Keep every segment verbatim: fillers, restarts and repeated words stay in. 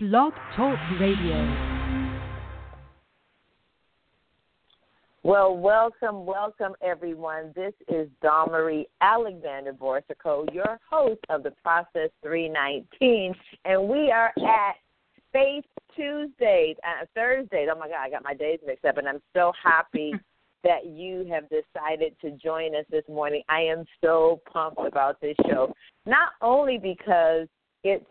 Blog Talk Radio. Well, welcome, welcome, everyone. This is Dawn Marie Alexander Borsico, your host of The Process three nineteen, and we are at Faith Tuesdays, uh, Thursdays. Oh, my God, I got my days mixed up, and I'm so happy that you have decided to join us this morning. I am so pumped about this show, not only because it's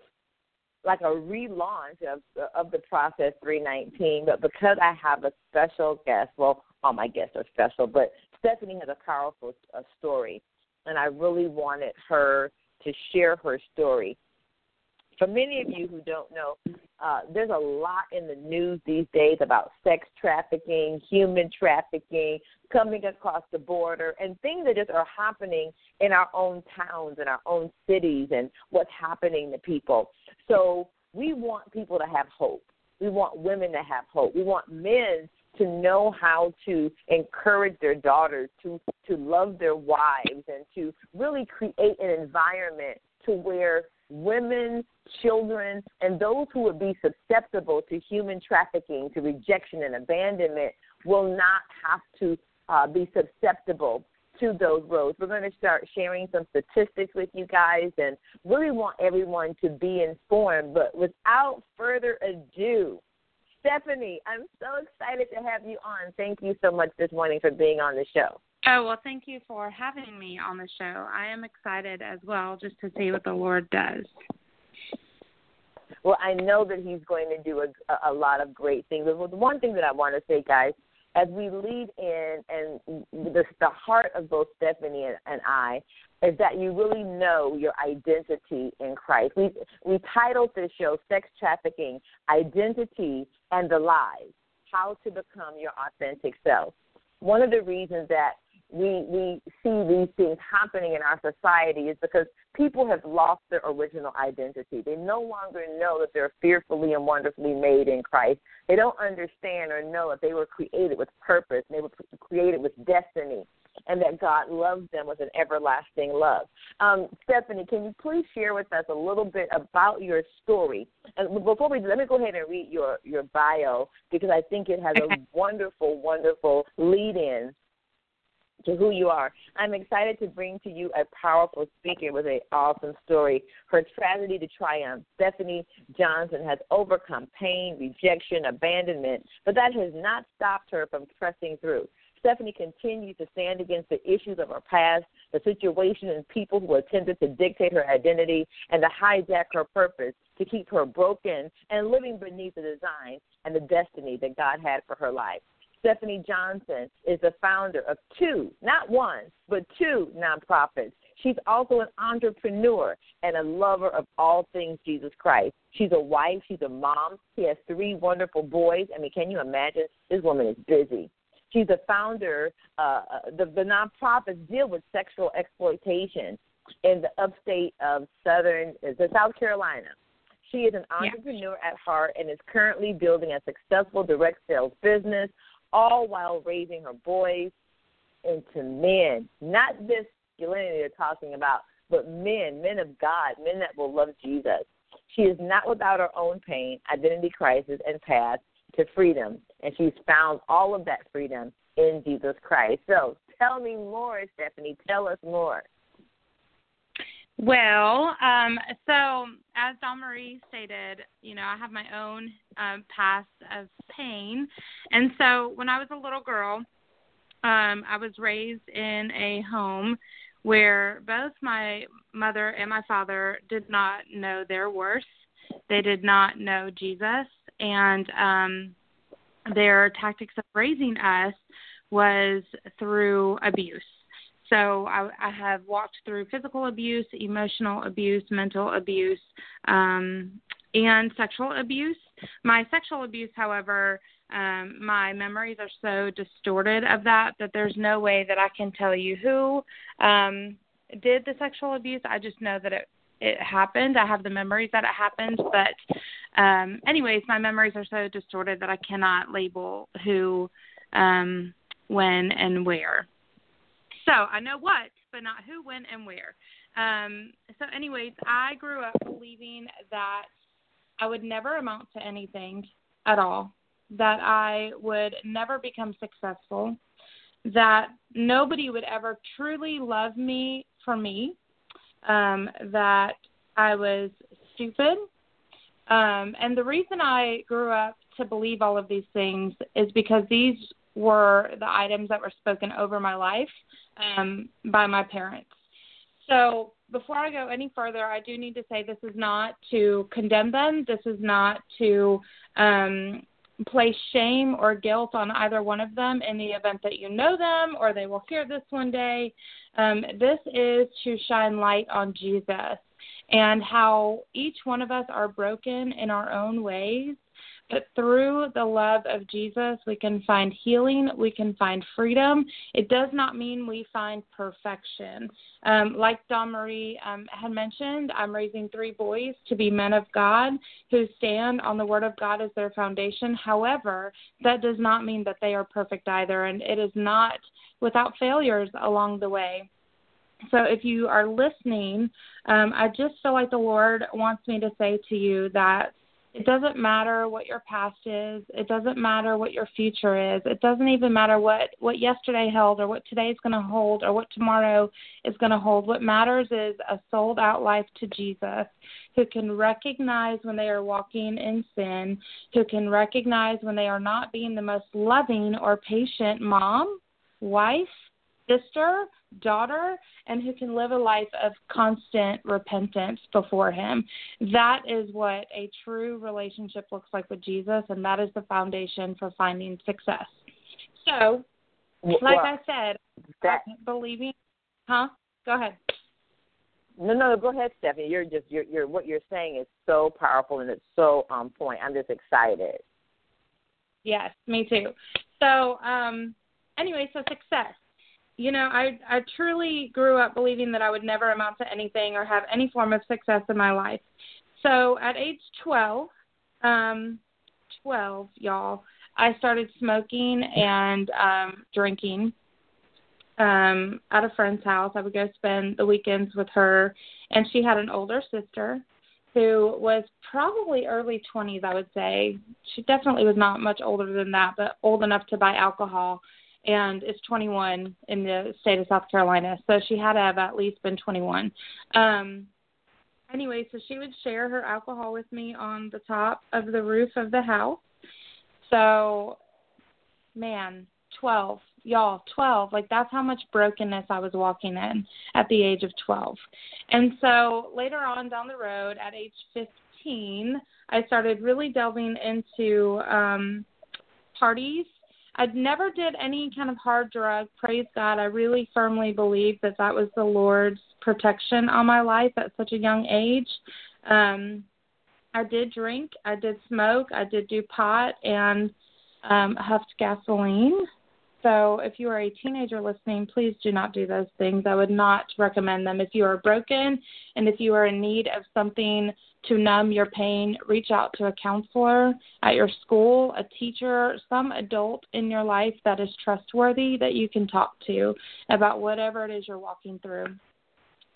like a relaunch of, of the Process three nineteen, but because I have a special guest. Well, all my guests are special, but Stephanie has a powerful uh, story, and I really wanted her to share her story. For many of you who don't know, uh, there's a lot in the news these days about sex trafficking, human trafficking, coming across the border, and things that just are happening in our own towns, in our own cities, and what's happening to people. So we want people to have hope. We want women to have hope. We want men to know how to encourage their daughters, to, to love their wives, and to really create an environment to where women, children, and those who would be susceptible to human trafficking, to rejection and abandonment, will not have to uh, be susceptible to those roads. We're going to start sharing some statistics with you guys and really want everyone to be informed. But without further ado, Stephanie, I'm so excited to have you on. Thank you so much this morning for being on the show. Oh, well, thank you for having me on the show. I am excited as well just to see what the Lord does. Well, I know that he's going to do a, a lot of great things. The one thing that I want to say, guys, as we lead in, and the, the heart of both Stephanie and, and I, is that you really know your identity in Christ. We, we titled this show, Sex Trafficking, Identity and the Lies, How to Become Your Authentic Self. One of the reasons that we we see these things happening in our society is because people have lost their original identity. They no longer know that they're fearfully and wonderfully made in Christ. They don't understand or know that they were created with purpose, and they were created with destiny, and that God loves them with an everlasting love. Um, Stephanie, can you please share with us a little bit about your story? And before we do, let me go ahead and read your, your bio, because I think it has a wonderful, wonderful lead-in to who you are. I'm excited to bring to you a powerful speaker with an awesome story. Her tragedy to triumph, Stephanie Johnson has overcome pain, rejection, abandonment, but that has not stopped her from pressing through. Stephanie continues to stand against the issues of her past, the situation and people who attempted to dictate her identity and to hijack her purpose, to keep her broken and living beneath the design and the destiny that God had for her life. Stephanie Johnson is the founder of two, not one, but two nonprofits. She's also an entrepreneur and a lover of all things Jesus Christ. She's a wife. She's a mom. She has three wonderful boys. I mean, can you imagine? This woman is busy. She's a founder. Uh, the, the nonprofits deal with sexual exploitation in the upstate of Southern, the South Carolina. She is an entrepreneur yeah. at heart and is currently building a successful direct sales business, all while raising her boys into men. Not this masculinity they're talking about, but men, men of God, men that will love Jesus. She is not without her own pain, identity crisis, and past, to freedom, and she's found all of that freedom in Jesus Christ. So tell me more, Stephanie. Tell us more. Well, um, so as Dawn Marie stated, you know, I have my own um, past of pain. And so when I was a little girl, um, I was raised in a home where both my mother and my father did not know their worth. They did not know Jesus. And um, their tactics of raising us was through abuse. So I, I have walked through physical abuse, emotional abuse, mental abuse, um, and sexual abuse. My sexual abuse, however, um, my memories are so distorted of that that there's no way that I can tell you who um, did the sexual abuse. I just know that it It happened. I have the memories that it happened, but um, anyways, my memories are so distorted that I cannot label who, um, when, and where. So I know what, but not who, when, and where. Um, so anyways, I grew up believing that I would never amount to anything at all, that I would never become successful, that nobody would ever truly love me for me, um, that I was stupid. Um, and the reason I grew up to believe all of these things is because these were the items that were spoken over my life um, by my parents. So before I go any further, I do need to say this is not to condemn them. This is not to um, place shame or guilt on either one of them in the event that you know them or they will hear this one day. Um, this is to shine light on Jesus and how each one of us are broken in our own ways. But through the love of Jesus, we can find healing. We can find freedom. It does not mean we find perfection. Um, like Dawn Marie um, had mentioned, I'm raising three boys to be men of God who stand on the Word of God as their foundation. However, that does not mean that they are perfect either, and it is not without failures along the way. So if you are listening, um, I just feel like the Lord wants me to say to you that it doesn't matter what your past is. It doesn't matter what your future is. It doesn't even matter what, what yesterday held or what today is going to hold or what tomorrow is going to hold. What matters is a sold-out life to Jesus, who can recognize when they are walking in sin, who can recognize when they are not being the most loving or patient mom, wife, sister, daughter, and who can live a life of constant repentance before him. That is what a true relationship looks like with Jesus, and that is the foundation for finding success. So, like well, I said, that, believing, huh? Go ahead. No, no, go ahead, Stephanie. You're just, you're, you're, what you're saying is so powerful and it's so on point. I'm just excited. Yes, me too. So, um, anyway, so success. You know, I I truly grew up believing that I would never amount to anything or have any form of success in my life. So at age twelve, um, twelve, y'all, I started smoking and um, drinking um, at a friend's house. I would go spend the weekends with her, and she had an older sister who was probably early twenties, I would say. She definitely was not much older than that, but old enough to buy alcohol, and is twenty-one in the state of South Carolina. So she had to have at least been twenty-one. Um, anyway, so she would share her alcohol with me on the top of the roof of the house. So, man, twelve, y'all, twelve. Like, that's how much brokenness I was walking in at the age of twelve. And so later on down the road at age fifteen, I started really delving into um, parties. I never did any kind of hard drug. Praise God. I really firmly believe that that was the Lord's protection on my life at such a young age. Um, I did drink. I did smoke. I did do pot and um, huffed gasoline. So if you are a teenager listening, please do not do those things. I would not recommend them. If you are broken and if you are in need of something to numb your pain, reach out to a counselor at your school, a teacher, some adult in your life that is trustworthy that you can talk to about whatever it is you're walking through.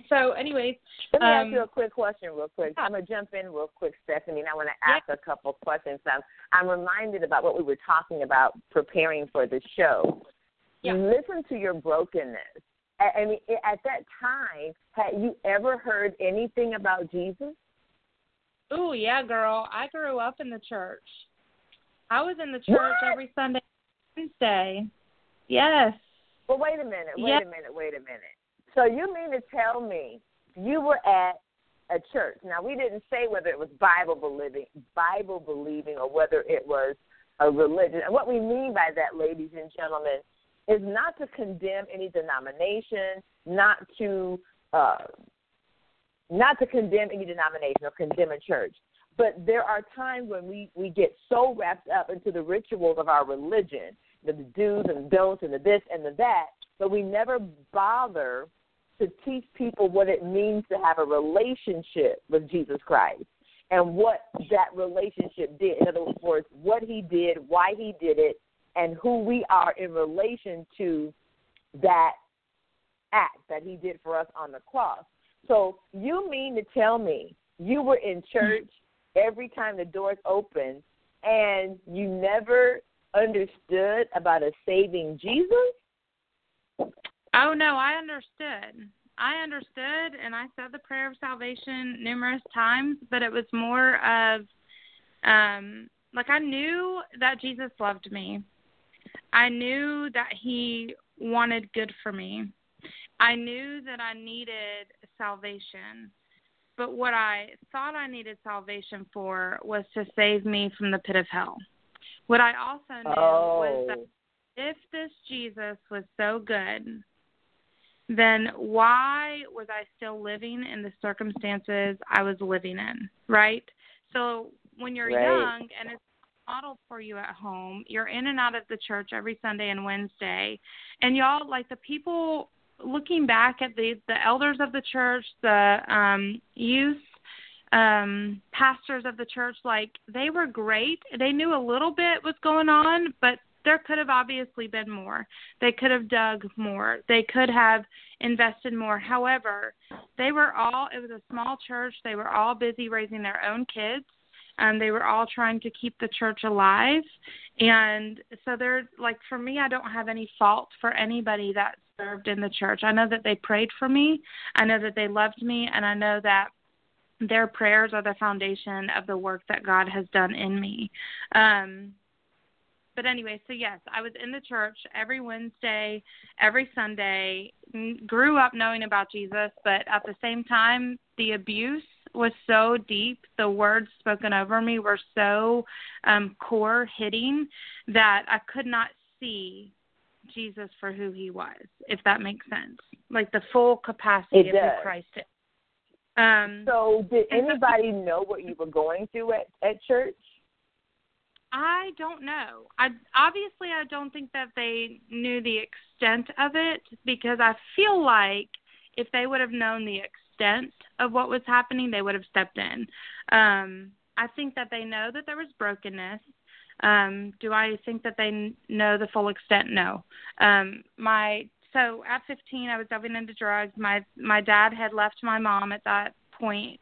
So anyways. Let me um, ask you a quick question real quick. I'm going to jump in real quick, Stephanie, and I want to ask yeah. a couple questions. I'm, I'm reminded about what we were talking about preparing for the show. Yeah. Listen to your brokenness. I, I mean, at that time, had you ever heard anything about Jesus? Oh, yeah, girl. I grew up in the church. I was in the church what? every Sunday and Wednesday. Yes. Well, wait a minute. Wait yes. a minute. Wait a minute. So you mean to tell me you were at a church? Now, we didn't say whether it was Bible believing, Bible believing, or whether it was a religion. And what we mean by that, ladies and gentlemen, is not to condemn any denomination, not to uh, not to condemn any denomination or condemn a church. But there are times when we, we get so wrapped up into the rituals of our religion, the do's and don'ts and the this and the that, but we never bother to teach people what it means to have a relationship with Jesus Christ and what that relationship did. In other words, what he did, why he did it, and who we are in relation to that act that he did for us on the cross. So you mean to tell me you were in church every time the doors open, and you never understood about a saving Jesus? Oh, no, I understood. I understood, and I said the prayer of salvation numerous times, but it was more of, um, like, I knew that Jesus loved me. I knew that he wanted good for me. I knew that I needed salvation, but what I thought I needed salvation for was to save me from the pit of hell. What I also knew oh. was that if this Jesus was so good, then why was I still living in the circumstances I was living in, right? So when you're right. young and it's model for you at home, you're in and out of the church every Sunday and Wednesday, and y'all, like, the people looking back at the the elders of the church, the um youth um pastors of the church, like, they were great. They knew a little bit what's going on, but there could have obviously been more. They could have dug more. They could have invested more. However, they were all, it was a small church. They were all busy raising their own kids. Um, they were all trying to keep the church alive. And so they're, like, for me, I don't have any fault for anybody that served in the church. I know that they prayed for me. I know that they loved me. And I know that their prayers are the foundation of the work that God has done in me. Um, but anyway, so yes, I was in the church every Wednesday, every Sunday, grew up knowing about Jesus, but at the same time, the abuse was so deep, the words spoken over me were so um, core hitting that I could not see Jesus for who he was, if that makes sense. Like the full capacity of who Christ is. Um, so did anybody so, know what you were going through at, at church? I don't know. I obviously, I don't think that they knew the extent of it, because I feel like if they would have known the extent of what was happening, they would have stepped in. Um, I think that they know that there was brokenness. Um, do I think that they know the full extent? No. Um, my so at fifteen, I was delving into drugs. My my dad had left my mom at that point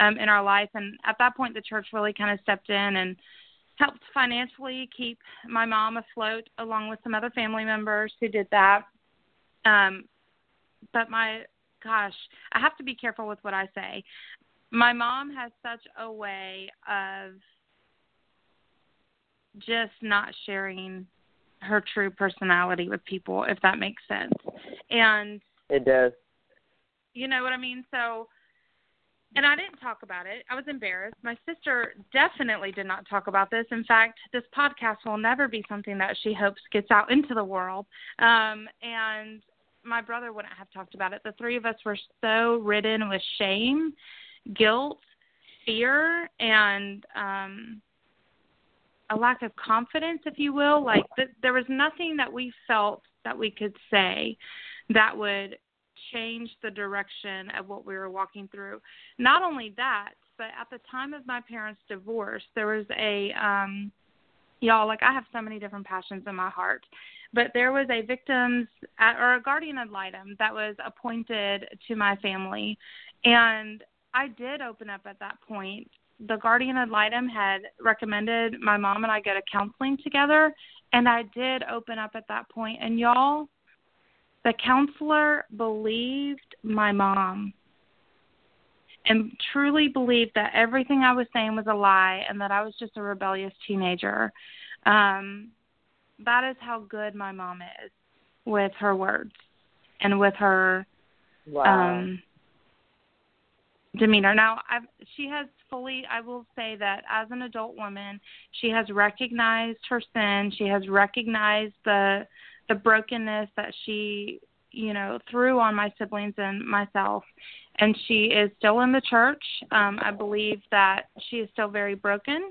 um, in our life, and at that point, the church really kind of stepped in and helped financially keep my mom afloat, along with some other family members who did that. Um, but my Gosh, I have to be careful with what I say. My mom has such a way of just not sharing her true personality with people, if that makes sense. And it does. You know what I mean? So, and I didn't talk about it. I was embarrassed. My sister definitely did not talk about this. In fact, this podcast will never be something that she hopes gets out into the world. Um, and my brother wouldn't have talked about it. The three of us were so ridden with shame, guilt, fear, and um, a lack of confidence, if you will. Like th- there was nothing that we felt that we could say that would change the direction of what we were walking through. Not only that, but at the time of my parents' divorce, there was a, um, y'all, like I have so many different passions in my heart. But there was a victim's or a guardian ad litem that was appointed to my family. And I did open up at that point. The guardian ad litem had recommended my mom and I go to counseling together. And I did open up at that point. And y'all, the counselor believed my mom and truly believed that everything I was saying was a lie and that I was just a rebellious teenager. Um, That is how good my mom is with her words and with her wow. um, demeanor. Now, I've, she has fully, I will say that as an adult woman, she has recognized her sin. She has recognized the the brokenness that she, you know, threw on my siblings and myself. And she is still in the church. Um, I believe that she is still very broken.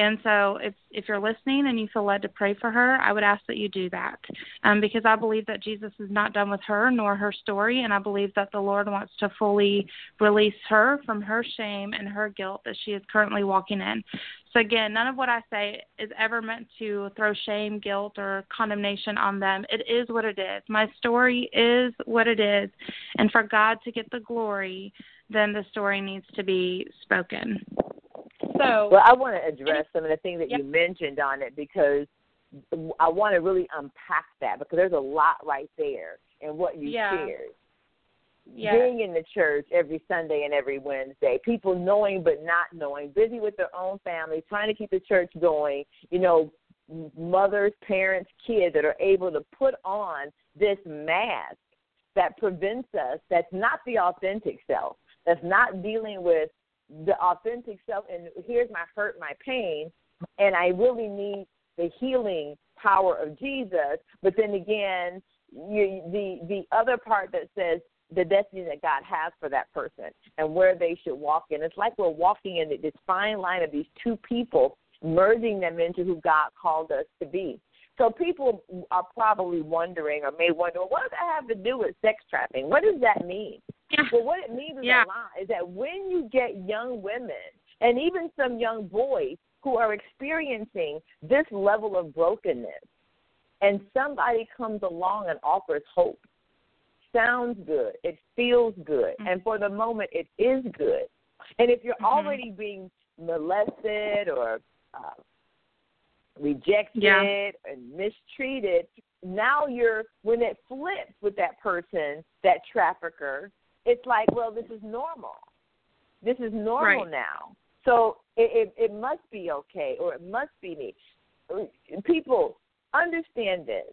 And so if, if you're listening and you feel led to pray for her, I would ask that you do that um, because I believe that Jesus is not done with her nor her story, and I believe that the Lord wants to fully release her from her shame and her guilt that she is currently walking in. So, again, none of what I say is ever meant to throw shame, guilt, or condemnation on them. It is what it is. My story is what it is, and for God to get the glory, then the story needs to be spoken. So, well, I want to address some of the things that yep. you mentioned on it, because I want to really unpack that, because there's a lot right there in what you yeah. shared. Yes. Being in the church every Sunday and every Wednesday, people knowing but not knowing, busy with their own families, trying to keep the church going, you know, mothers, parents, kids that are able to put on this mask that prevents us, that's not the authentic self, that's not dealing with the authentic self, and here's my hurt, my pain, and I really need the healing power of Jesus. But then again, you, the the other part that says the destiny that God has for that person and where they should walk in. It's like we're walking in this fine line of these two people, merging them into who God called us to be. So people are probably wondering, or may wonder, well, what does that have to do with sex trafficking? What does that mean? Yeah. Well, what it means is, yeah. a lot, is that when you get young women and even some young boys who are experiencing this level of brokenness, and somebody comes along and offers hope, sounds good, it feels good, mm-hmm. and for the moment it is good. And if you're mm-hmm. already being molested or uh, rejected yeah. and mistreated, now you're, when it flips with that person, that trafficker, it's like, well, this is normal. This is normal right. now. So it, it, it must be okay, or it must be me. People, understand this.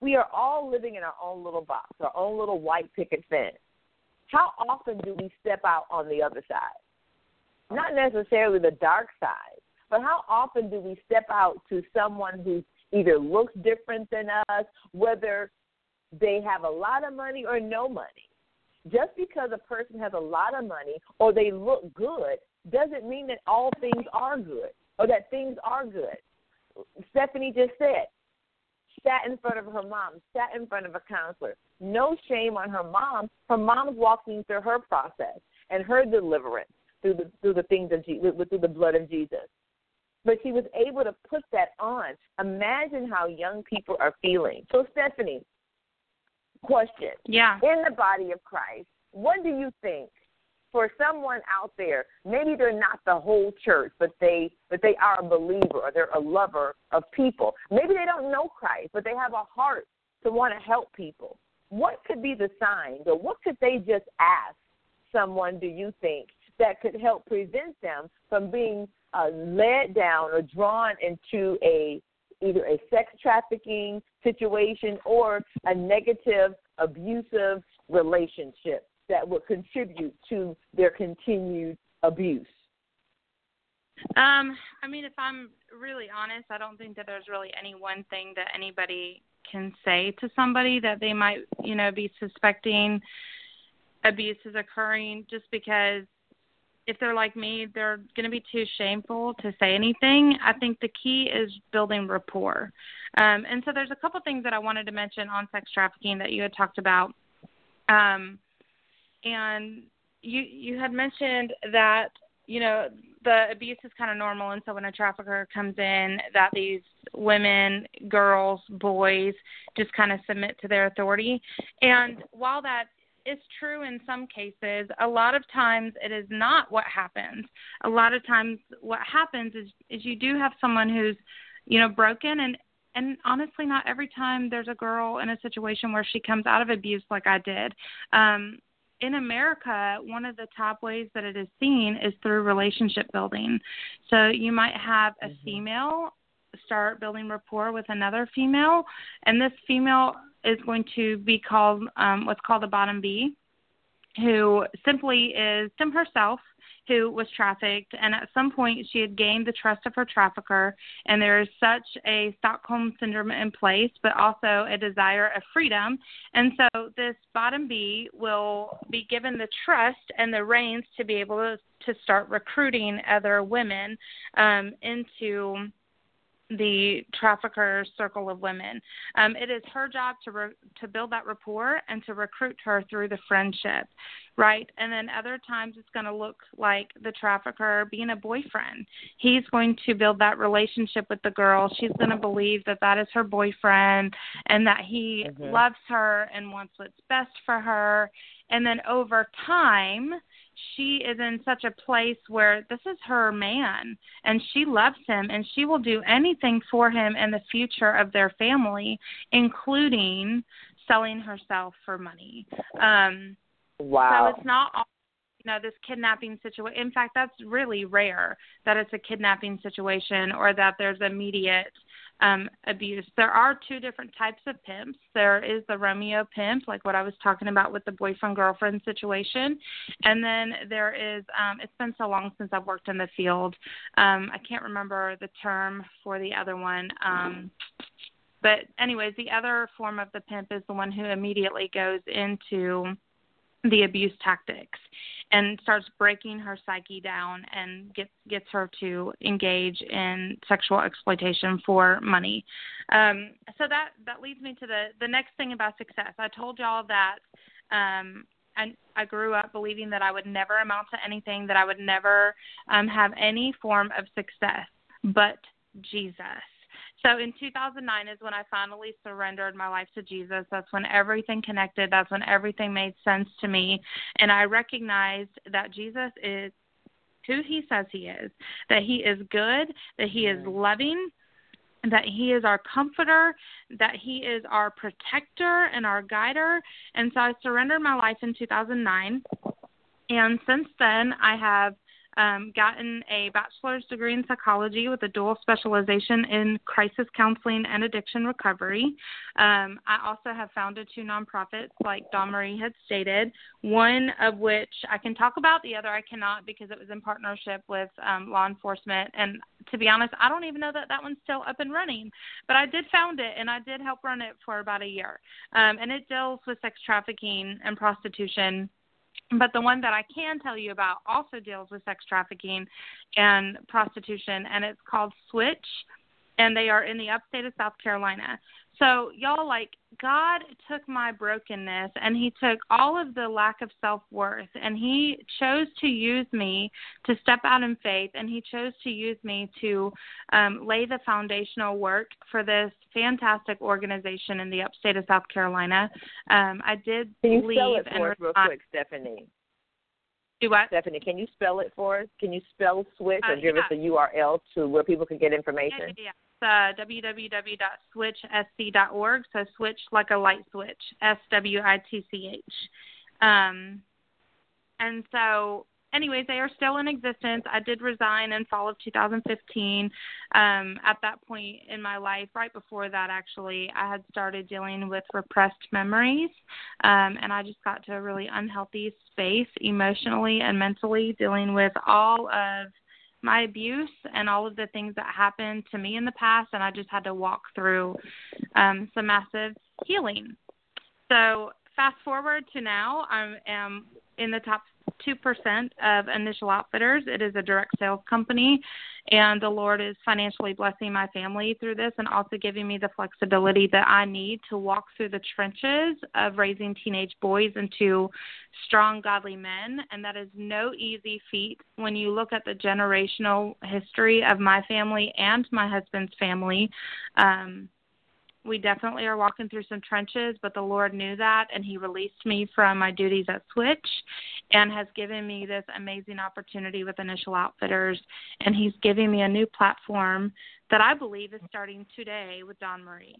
We are all living in our own little box, our own little white picket fence. How often do we step out on the other side? Not necessarily the dark side, but how often do we step out to someone who either looks different than us, whether they have a lot of money or no money? Just because a person has a lot of money or they look good doesn't mean that all things are good or that things are good. Stephanie just said, sat in front of her mom, sat in front of a counselor. No shame on her mom. Her mom's walking through her process and her deliverance through the through the things of Jesus, through the blood of Jesus. But she was able to put that on. Imagine how young people are feeling. So, Stephanie, question. Yeah. In the body of Christ, what do you think for someone out there? Maybe they're not the whole church, but they but they are a believer, or they're a lover of people. Maybe they don't know Christ, but they have a heart to want to help people. What could be the signs, or what could they just ask someone, do you think, that could help prevent them from being uh, led down or drawn into a either a sex trafficking situation or a negative, abusive relationship that would contribute to their continued abuse? Um, I mean, if I'm really honest, I don't think that there's really any one thing that anybody can say to somebody that they might, you know, be suspecting abuse is occurring, just because if they're like me, they're going to be too shameful to say anything. I think the key is building rapport. Um, and so there's a couple things that I wanted to mention on sex trafficking that you had talked about. Um, and you, you had mentioned that, you know, the abuse is kind of normal. And so when a trafficker comes in, that these women, girls, boys just kind of submit to their authority. And while that it's true in some cases, a lot of times it is not what happens. A lot of times what happens is, is you do have someone who's, you know, broken. And, and honestly, not every time there's a girl in a situation where she comes out of abuse like I did. Um, in America, one of the top ways that it is seen is through relationship building. So you might have a mm-hmm. female start building rapport with another female, and this female is going to be called um, what's called a bottom B, who simply is Sim herself, who was trafficked, and at some point she had gained the trust of her trafficker, and there is such a Stockholm syndrome in place, but also a desire of freedom. And so this bottom B will be given the trust and the reins to be able to, to start recruiting other women um, into the trafficker circle of women. Um, it is her job to re- to build that rapport and to recruit her through the friendship, right? And then other times it's going to look like the trafficker being a boyfriend. He's going to build that relationship with the girl. She's going to believe that that is her boyfriend and that he mm-hmm. loves her and wants what's best for her. And then over time, she is in such a place where this is her man and she loves him and she will do anything for him and the future of their family, including selling herself for money. Um, wow. So it's not all, you know, this kidnapping situation. In fact, that's really rare that it's a kidnapping situation or that there's immediate um, abuse. There are two different types of pimps. There is the Romeo pimp, like what I was talking about with the boyfriend-girlfriend situation. And then there is, um, it's been so long since I've worked in the field. Um, I can't remember the term for the other one. Um, but anyways, the other form of the pimp is the one who immediately goes into the abuse tactics and starts breaking her psyche down and gets gets her to engage in sexual exploitation for money. Um, so that, that leads me to the, the next thing about success. I told y'all that um, I, I grew up believing that I would never amount to anything, that I would never um, have any form of success but Jesus. So in two thousand nine is when I finally surrendered my life to Jesus. That's when everything connected. That's when everything made sense to me. And I recognized that Jesus is who he says he is, that he is good, that he is loving, that he is our comforter, that he is our protector and our guider. And so I surrendered my life in two thousand nine. And since then, I have Um, gotten a bachelor's degree in psychology with a dual specialization in crisis counseling and addiction recovery. Um, I also have founded two nonprofits, like Dawn Marie had stated, one of which I can talk about, the other I cannot because it was in partnership with um, law enforcement. And to be honest, I don't even know that that one's still up and running, but I did found it and I did help run it for about a year. Um, and it deals with sex trafficking and prostitution. But the one that I can tell you about also deals with sex trafficking and prostitution, and it's called Switch, and they are in the upstate of South Carolina. So, y'all, like, God took my brokenness, and he took all of the lack of self-worth, and he chose to use me to step out in faith, and he chose to use me to um, lay the foundational work for this fantastic organization in the upstate of South Carolina. Um, I did leave. Can you spell it for us real quick, Stephanie? Do what? Stephanie, can you spell it for us? Can you spell Switch uh, or give yeah. us a U R L to where people can get information? Yeah, yeah. Uh, w w w dot switch s c dot org. So switch like a light switch, S W I T C H. Um, and so anyways, they are still in existence. I did resign in fall of two thousand fifteen. Um, at that point in my life, right before that, actually, I had started dealing with repressed memories. Um, and I just got to a really unhealthy space emotionally and mentally, dealing with all of my abuse and all of the things that happened to me in the past, and I just had to walk through um, some massive healing. So fast forward to now, I am in the top two percent of Initial Outfitters. It is a direct sales company, and the Lord is financially blessing my family through this and also giving me the flexibility that I need to walk through the trenches of raising teenage boys into strong, godly men, and that is no easy feat when you look at the generational history of my family and my husband's family. Um We definitely are walking through some trenches, but the Lord knew that, and he released me from my duties at Switch and has given me this amazing opportunity with Initial Outfitters, and he's giving me a new platform that I believe is starting today with Dawn Marie.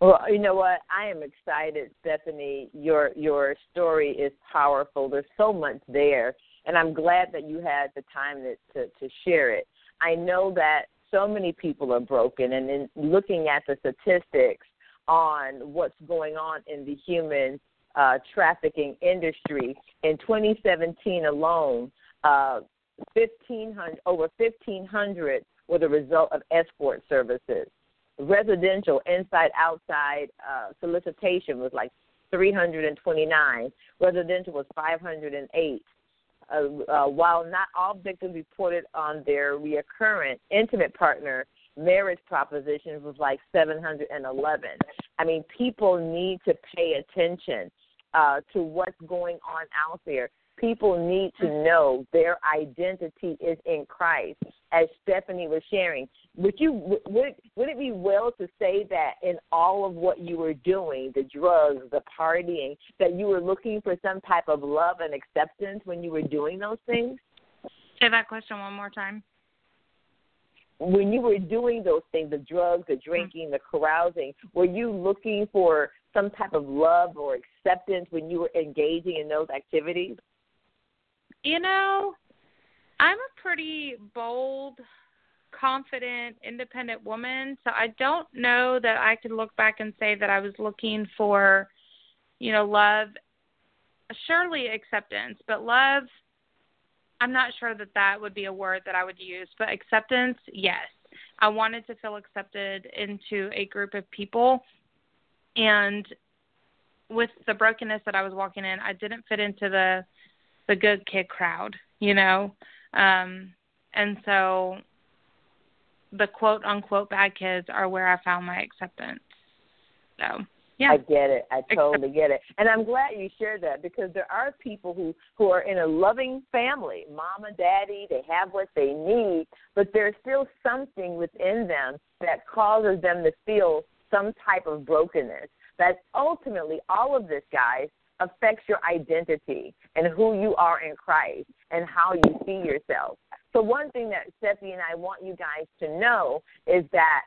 Well, you know what? I am excited, Stephanie. Your your story is powerful. There's so much there, and I'm glad that you had the time to, to, to share it. I know that so many people are broken, and in looking at the statistics on what's going on in the human uh, trafficking industry, in twenty seventeen alone, uh, fifteen hundred, over fifteen hundred were the result of escort services. Residential, inside, outside uh, solicitation was like three hundred twenty-nine. Residential was five hundred eight. Uh, uh, while not all victims reported on their reoccurrent intimate partner, marriage propositions was like seven hundred eleven. I mean, people need to pay attention uh, to what's going on out there. people need to know their identity is in Christ, as Stephanie was sharing. Would you would would it be well to say that in all of what you were doing, the drugs, the partying, that you were looking for some type of love and acceptance when you were doing those things? Say that question one more time. When you were doing those things, the drugs, the drinking, the carousing, were you looking for some type of love or acceptance when you were engaging in those activities? You know, I'm a pretty bold, confident, independent woman, so I don't know that I could look back and say that I was looking for, you know, love, surely acceptance, but love, I'm not sure that that would be a word that I would use, but acceptance, yes. I wanted to feel accepted into a group of people, and with the brokenness that I was walking in, I didn't fit into the the good kid crowd, you know. Um, and so the quote-unquote bad kids are where I found my acceptance. So, yeah. I get it. I totally get it. And I'm glad you shared that, because there are people who, who are in a loving family, mom and daddy, they have what they need, but there's still something within them that causes them to feel some type of brokenness. That ultimately, all of this, guys, affects your identity and who you are in Christ and how you see yourself. So one thing that Stephanie and I want you guys to know is that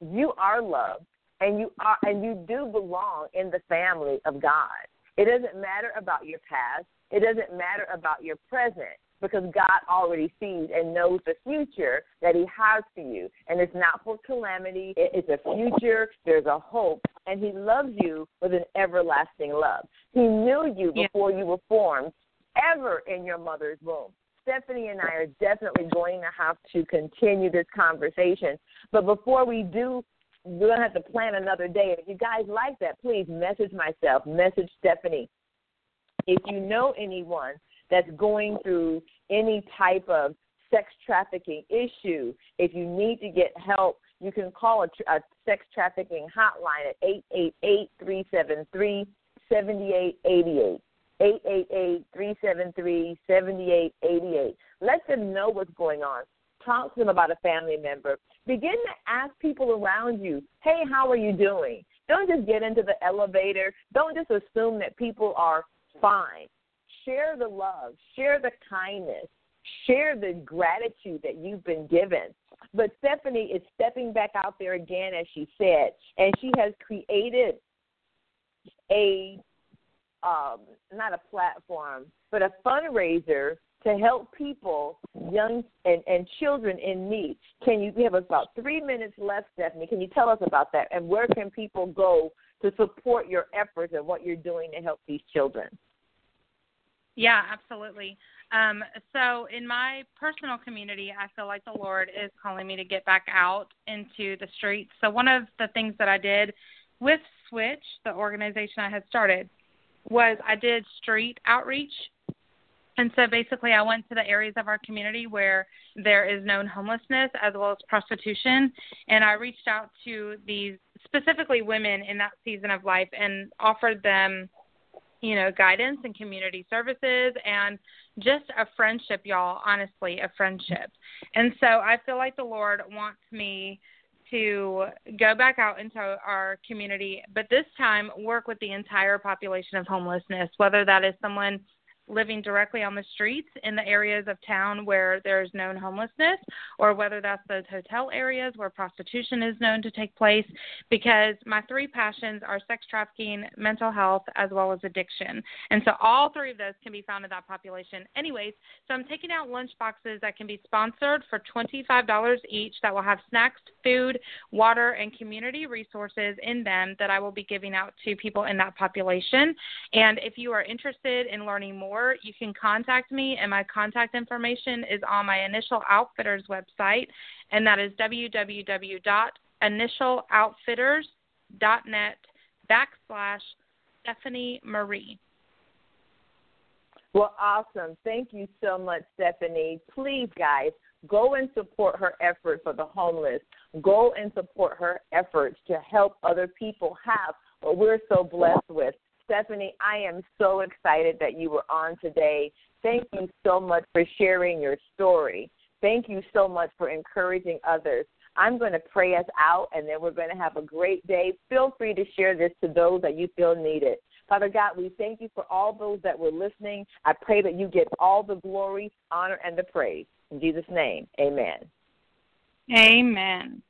you are loved, and you are, and you do belong in the family of God. It doesn't matter about your past. It doesn't matter about your present, because God already sees and knows the future that he has for you. And it's not for calamity. It's a future. There's a hope. And he loves you with an everlasting love. He knew you before you were formed, ever in your mother's womb. Stephanie and I are definitely going to have to continue this conversation. But before we do, we're going to have to plan another day. And if you guys like that, please message myself, message Stephanie. If you know anyone that's going through any type of sex trafficking issue, if you need to get help, you can call a, tra- a sex trafficking hotline at eight eight eight, three seven three, seven eight eight eight. eight eight eight, three seven three, seven eight eight eight. Let them know what's going on. Talk to them about a family member. Begin to ask people around you, hey, how are you doing? Don't just get into the elevator. Don't just assume that people are fine. Share the love, share the kindness, share the gratitude that you've been given. But Stephanie is stepping back out there again, as she said, and she has created a, um, not a platform, but a fundraiser to help people, young and, and children in need. Can you, we have about three minutes left, Stephanie. Can you tell us about that, and where can people go to support your efforts and what you're doing to help these children? Yeah, absolutely. Um, so in my personal community, I feel like the Lord is calling me to get back out into the streets. So one of the things that I did with Switch, the organization I had started, was I did street outreach. And so basically I went to the areas of our community where there is known homelessness as well as prostitution, and I reached out to these specifically women in that season of life and offered them, you know, guidance and community services and just a friendship, y'all, honestly, a friendship. And so I feel like the Lord wants me to go back out into our community, but this time work with the entire population of homelessness, whether that is someone living directly on the streets in the areas of town where there's known homelessness, or whether that's those hotel areas where prostitution is known to take place, because my three passions are sex trafficking, mental health, as well as addiction. And so all three of those can be found in that population. Anyways, so I'm taking out lunch boxes that can be sponsored for twenty-five dollars each that will have snacks, food, water, and community resources in them that I will be giving out to people in that population. And if you are interested in learning more, you can contact me, and my contact information is on my Initial Outfitters website, and that is www.initialoutfitters.net backslash Stephanie Marie. Well, awesome. Thank you so much, Stephanie. Please, guys, go and support her effort for the homeless. Go and support her efforts to help other people have what we're so blessed with. Stephanie, I am so excited that you were on today. Thank you so much for sharing your story. Thank you so much for encouraging others. I'm going to pray us out, and then we're going to have a great day. Feel free to share this to those that you feel need it. Father God, we thank you for all those that were listening. I pray that you get all the glory, honor, and the praise. In Jesus' name, amen. Amen.